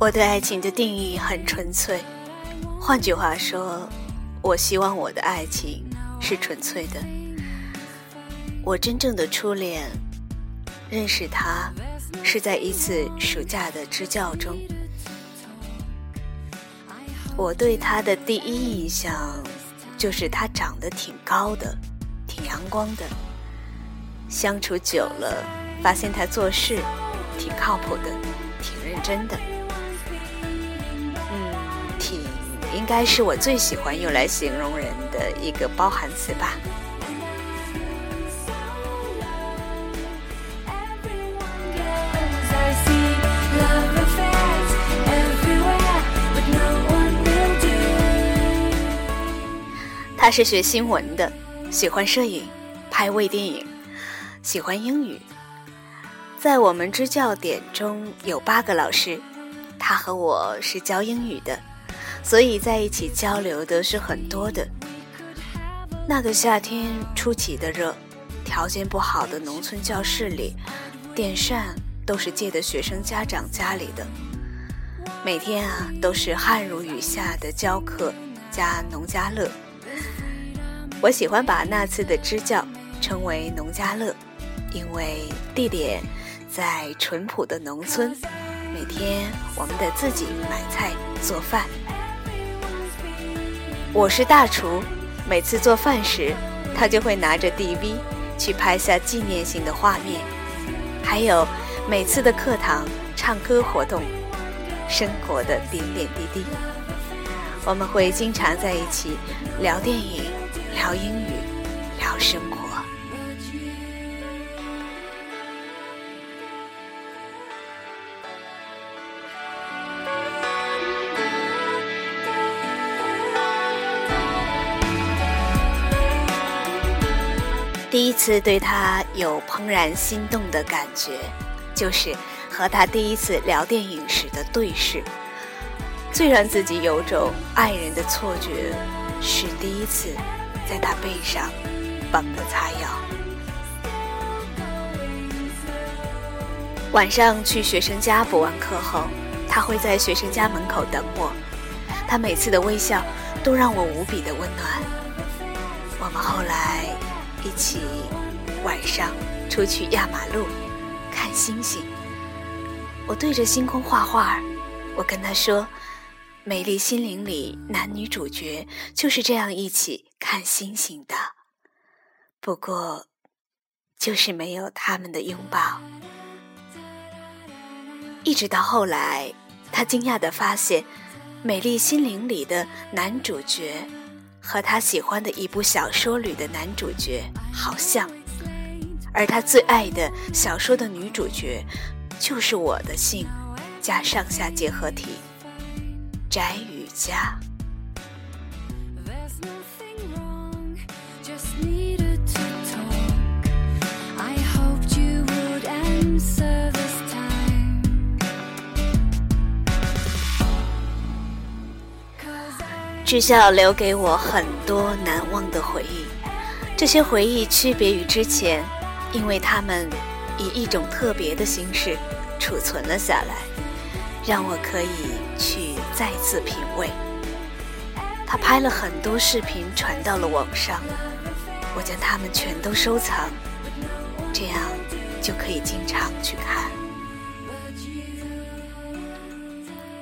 我对爱情的定义很纯粹，换句话说，我希望我的爱情是纯粹的。我真正的初恋，认识他是在一次暑假的支教中。我对他的第一印象就是他长得挺高的，挺阳光的。相处久了，发现他做事挺靠谱的，挺认真的。挺应该是我最喜欢用来形容人的一个包含词吧。他是学新闻的，喜欢摄影，拍微电影，喜欢英语。在我们支教点中有8个老师，他和我是教英语的，所以在一起交流的是很多的。那个夏天出奇的热，条件不好的农村教室里，电扇都是借的学生家长家里的。每天啊，都是汗如雨下的教课加农家乐。我喜欢把那次的支教称为农家乐，因为地点在淳朴的农村，每天我们得自己买菜做饭。我是大厨，每次做饭时，他就会拿着 DV 去拍下纪念性的画面。还有每次的课堂唱歌活动，生活的点点滴滴，我们会经常在一起聊电影，聊英语，聊生活。第一次对他有怦然心动的感觉，就是和他第一次聊电影时的对视，最让自己有种爱人的错觉，是第一次在他背上帮他擦药。晚上去学生家补完课后，他会在学生家门口等我，他每次的微笑都让我无比的温暖。我们后来一起晚上出去压马路看星星，我对着星空画画。我跟他说，美丽心灵里男女主角就是这样一起看星星的，不过就是没有他们的拥抱。一直到后来，他惊讶地发现，美丽心灵里的男主角和他喜欢的一部小说里的男主角好像，而他最爱的小说的女主角就是我的姓加上下结合体翟雨佳。支教留给我很多难忘的回忆，这些回忆区别于之前，因为他们以一种特别的形式储存了下来，让我可以去再次品味。他拍了很多视频传到了网上，我将它们全都收藏，这样就可以经常去看。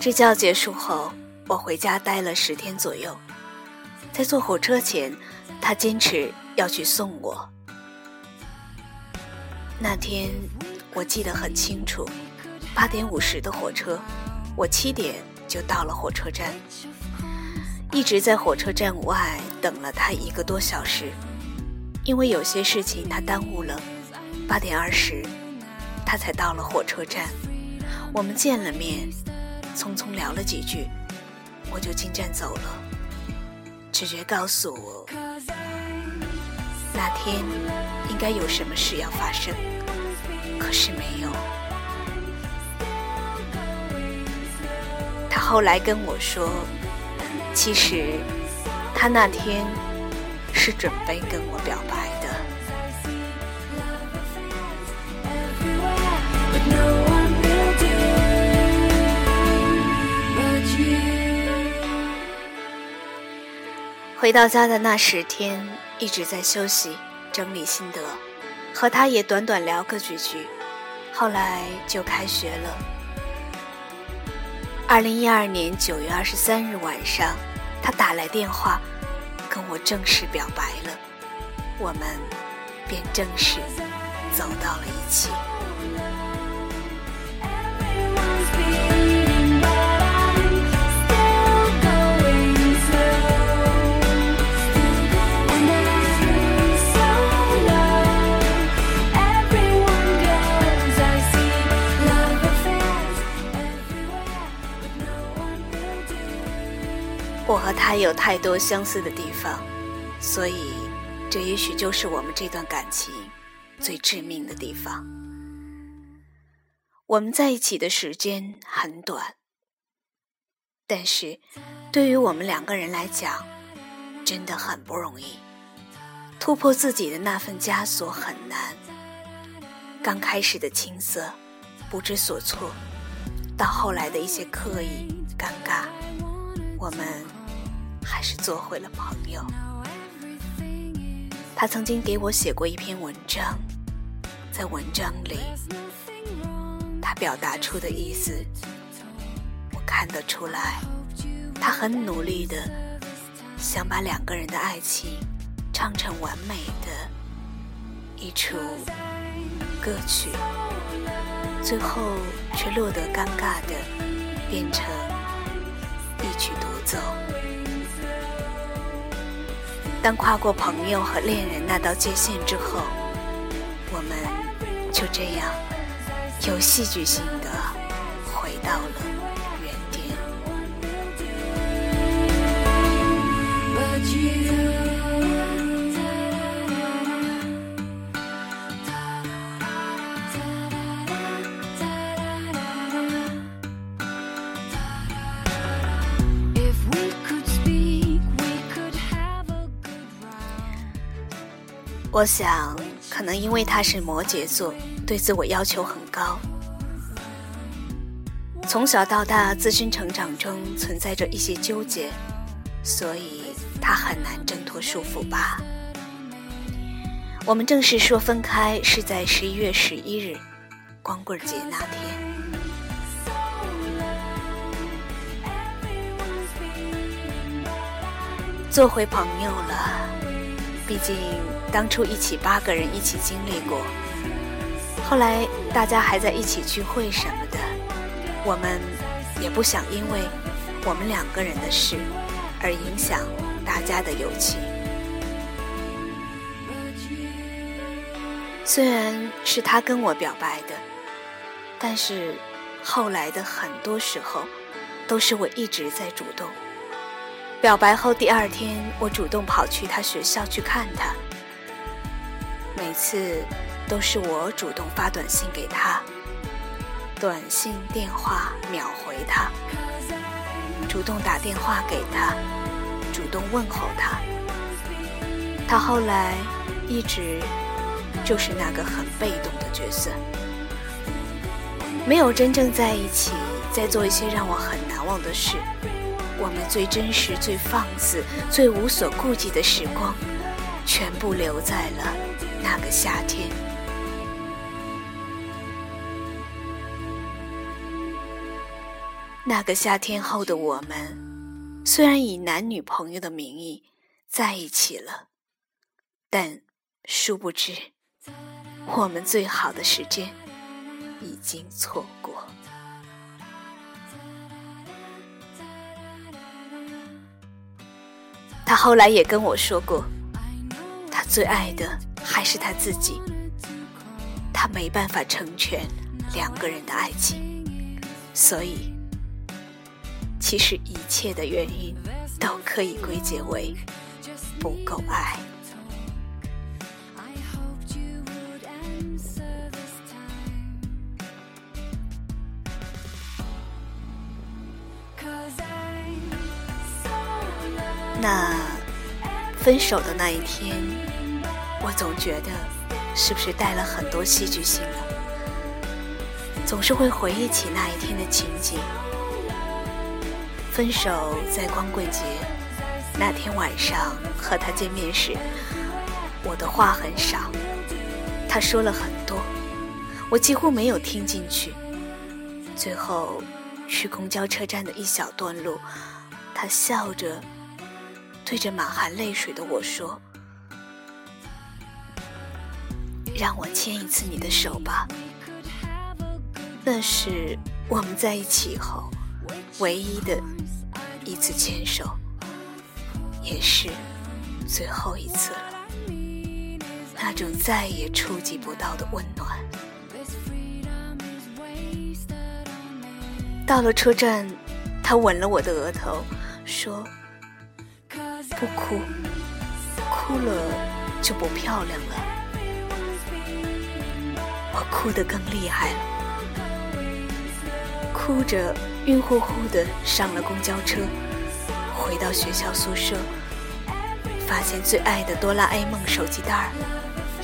支教结束后，我回家待了10天左右，在坐火车前，他坚持要去送我。那天我记得很清楚，8:50的火车，我7点就到了火车站，一直在火车站外等了他1个多小时，因为有些事情他耽误了。8:20他才到了火车站，我们见了面，匆匆聊了几句，我就进站走了。直觉告诉我，那天应该有什么事要发生，可是没有。他后来跟我说，其实他那天是准备跟我表白的。回到家的那10天一直在休息整理心得，和他也短短聊个几句，后来就开学了。2012年9月23日晚上，他打来电话跟我正式表白了，我们便正式走到了一起。我和他有太多相似的地方，所以这也许就是我们这段感情最致命的地方。我们在一起的时间很短，但是对于我们2个人来讲真的很不容易，突破自己的那份枷锁很难。刚开始的青涩不知所措，到后来的一些刻意尴尬，我们还是做回了朋友。他曾经给我写过一篇文章，在文章里他表达出的意思，我看得出来他很努力的想把2个人的爱情唱成完美的一出歌曲，最后却落得尴尬的变成一曲独奏。当跨过朋友和恋人那道界限之后，我们就这样有戏剧性的回到了原点。我想可能因为他是摩羯座，对自我要求很高，从小到大自身成长中存在着一些纠结，所以他很难挣脱束缚吧。我们正式说分开是在11月11日光棍节那天。做回朋友了，毕竟当初一起8个人一起经历过，后来大家还在一起聚会什么的，我们也不想因为我们2个人的事而影响大家的友情。虽然是他跟我表白的，但是后来的很多时候都是我一直在主动。表白后第2天，我主动跑去他学校去看他，每次都是我主动发短信给他，短信电话秒回他，主动打电话给他，主动问候他。他后来一直就是那个很被动的角色，没有真正在一起，在做一些让我很难忘的事。我们最真实、最放肆、最无所顾忌的时光，全部留在了那个夏天。那个夏天后的我们，虽然以男女朋友的名义在一起了，但殊不知，我们最好的时间已经错过。他后来也跟我说过，他最爱的还是他自己，他没办法成全2个人的爱情，所以其实一切的原因都可以归结为不够爱。那分手的那一天，我总觉得是不是带了很多戏剧性呢？总是会回忆起那一天的情景。分手在光棍节，那天晚上和他见面时，我的话很少，他说了很多，我几乎没有听进去。最后去公交车站的一小段路，他笑着对着满含泪水的我说：“让我牵一次你的手吧。”那是我们在一起以后唯一的一次牵手，也是最后一次了。那种再也触及不到的温暖。到了车站，他吻了我的额头，说：“不哭，哭了就不漂亮了。”我哭得更厉害了，哭着晕乎乎的上了公交车，回到学校宿舍，发现最爱的哆啦 A 梦手机袋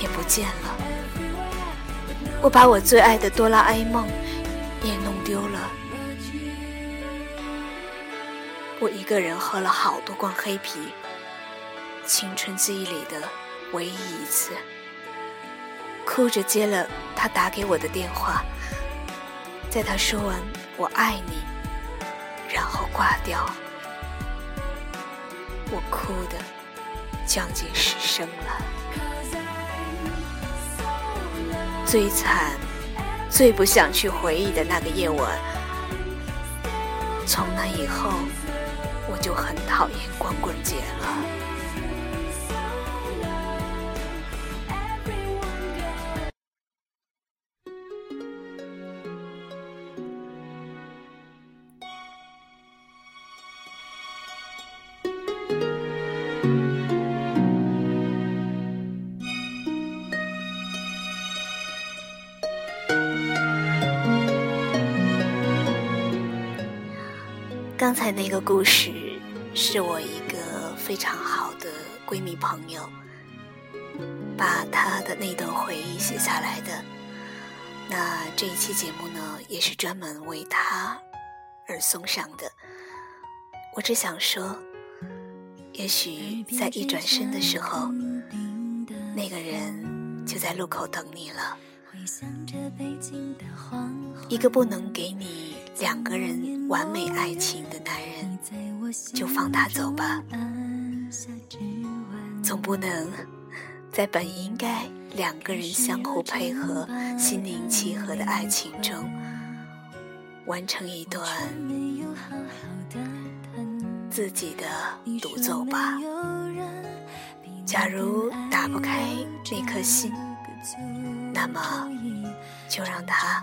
也不见了。我把我最爱的哆啦 A 梦也弄丢了。我一个人喝了好多罐黑啤，青春记忆里的唯一一次。哭着接了他打给我的电话，在他说完我爱你然后挂掉，我哭得将近失声了。最惨最不想去回忆的那个夜晚，从那以后我就很讨厌光棍节了。刚才那个故事是我一个非常好的闺蜜朋友把她的那段回忆写下来的，那这一期节目呢也是专门为她而送上的。我只想说，也许在一转身的时候，那个人就在路口等你了。一个不能给你两个人完美爱情的男人，就放他走吧。总不能在本应该两个人相互配合、心灵契合的爱情中，完成一段自己的独奏吧。假如打不开那颗心，那么就让它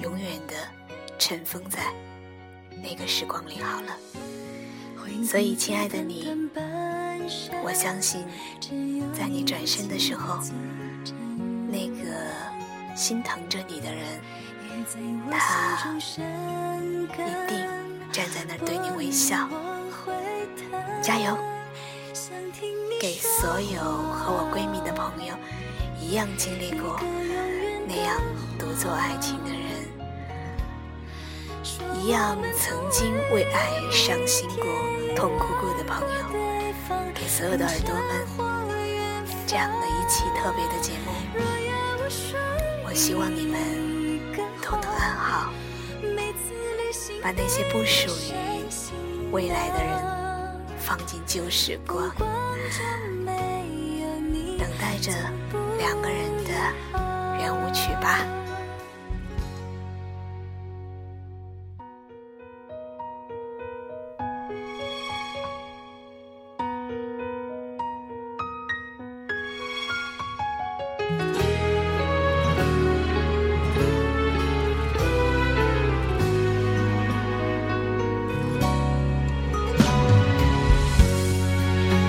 永远的尘封在那个时光里好了。所以亲爱的你，我相信在你转身的时候，那个心疼着你的人，他一定站在那儿对你微笑。加油！给所有和我闺蜜的朋友一样经历过那样独奏爱情的人，一样曾经为爱伤心过、痛哭过的朋友，给所有的耳朵们，这样的一期特别的节目，我希望你们都能安好，把那些不属于未来的人放进旧时光，等待着两个人的圆舞曲吧。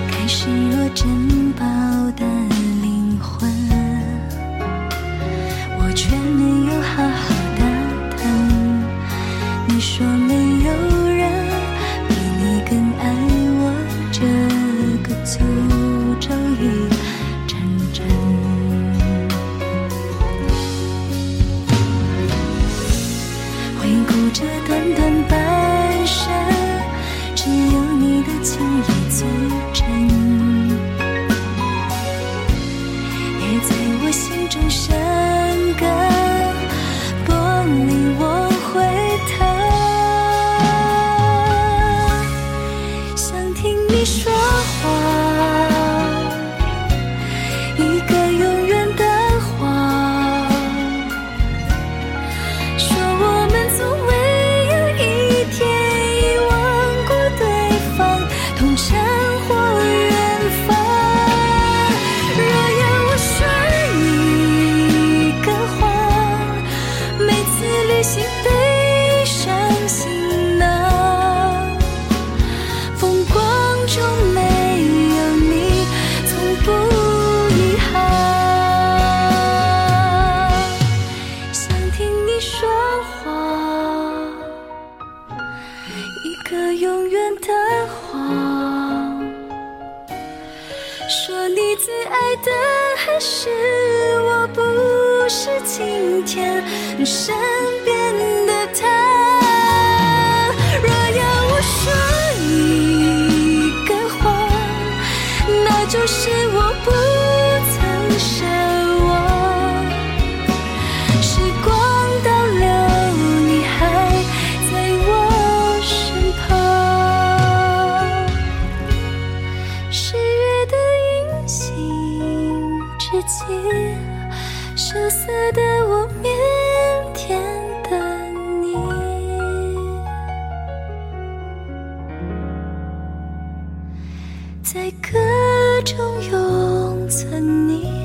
开始我珍宝的灵魂，我却没有好好的疼你，说没有人比你更爱我这个诅咒与战争。回顾这短短半生，只有你的情也足真，也在我心中生根，不令我回头。想听你说谎，一个永远的谎，说我们从未有一天遗忘过对方，同城或远方。若要我说一个谎，每次旅行背上行囊，风光中没有你，从不遗憾。想听你说谎，一个永远的谎，说你最爱的还是我，不是今天身边的他。若要我说一个谎，那就是我不曾奢望，时光倒流，你还在我身旁。十月的银杏之际，羞涩的我腼腆的你，在歌中永存你。